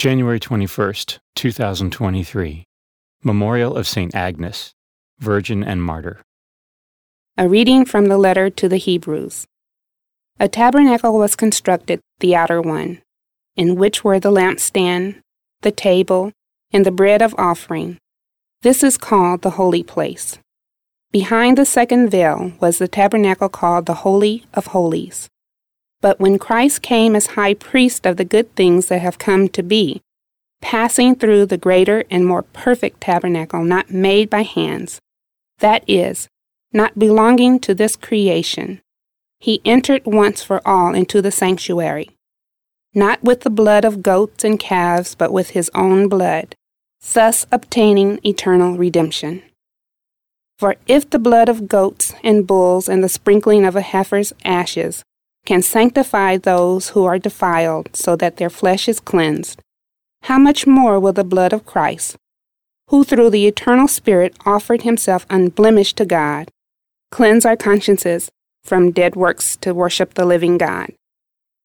January 21st, 2023. Memorial of St. Agnes, Virgin and Martyr. A reading from the letter to the Hebrews. A tabernacle was constructed, the outer one, in which were the lampstand, the table, and the bread of offering. This is called the holy place. Behind the second veil was the tabernacle called the Holy of Holies. But when Christ came as high priest of the good things that have come to be, passing through the greater and more perfect tabernacle not made by hands, that is, not belonging to this creation, he entered once for all into the sanctuary, not with the blood of goats and calves, but with his own blood, thus obtaining eternal redemption. For if the blood of goats and bulls and the sprinkling of a heifer's ashes can sanctify those who are defiled so that their flesh is cleansed, how much more will the blood of Christ, who through the eternal Spirit offered himself unblemished to God, cleanse our consciences from dead works to worship the living God?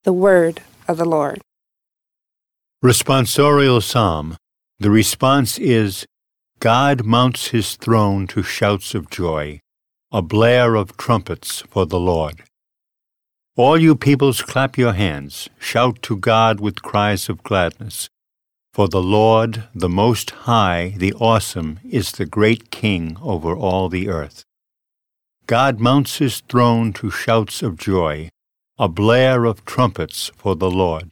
The Word of the Lord. Responsorial Psalm. The response is, God mounts his throne to shouts of joy, a blare of trumpets for the Lord. All you peoples, clap your hands, shout to God with cries of gladness. For the Lord, the Most High, the Awesome, is the great King over all the earth. God mounts his throne to shouts of joy, a blare of trumpets for the Lord.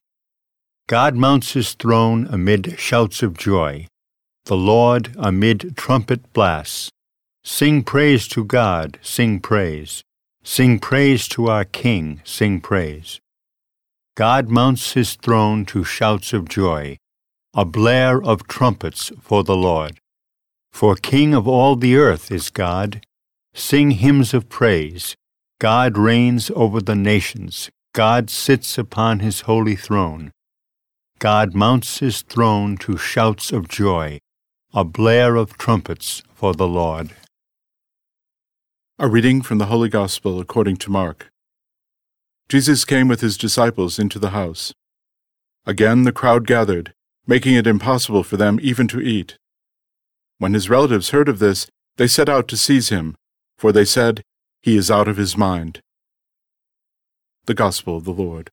God mounts his throne amid shouts of joy, the Lord amid trumpet blasts. Sing praise to God, sing praise. Sing praise to our King, sing praise. God mounts his throne to shouts of joy, a blare of trumpets for the Lord. For King of all the earth is God. Sing hymns of praise. God reigns over the nations. God sits upon his holy throne. God mounts his throne to shouts of joy, a blare of trumpets for the Lord. A reading from the Holy Gospel according to Mark. Jesus came with his disciples into the house. Again the crowd gathered, making it impossible for them even to eat. When his relatives heard of this, they set out to seize him, for they said, "He is out of his mind." The Gospel of the Lord.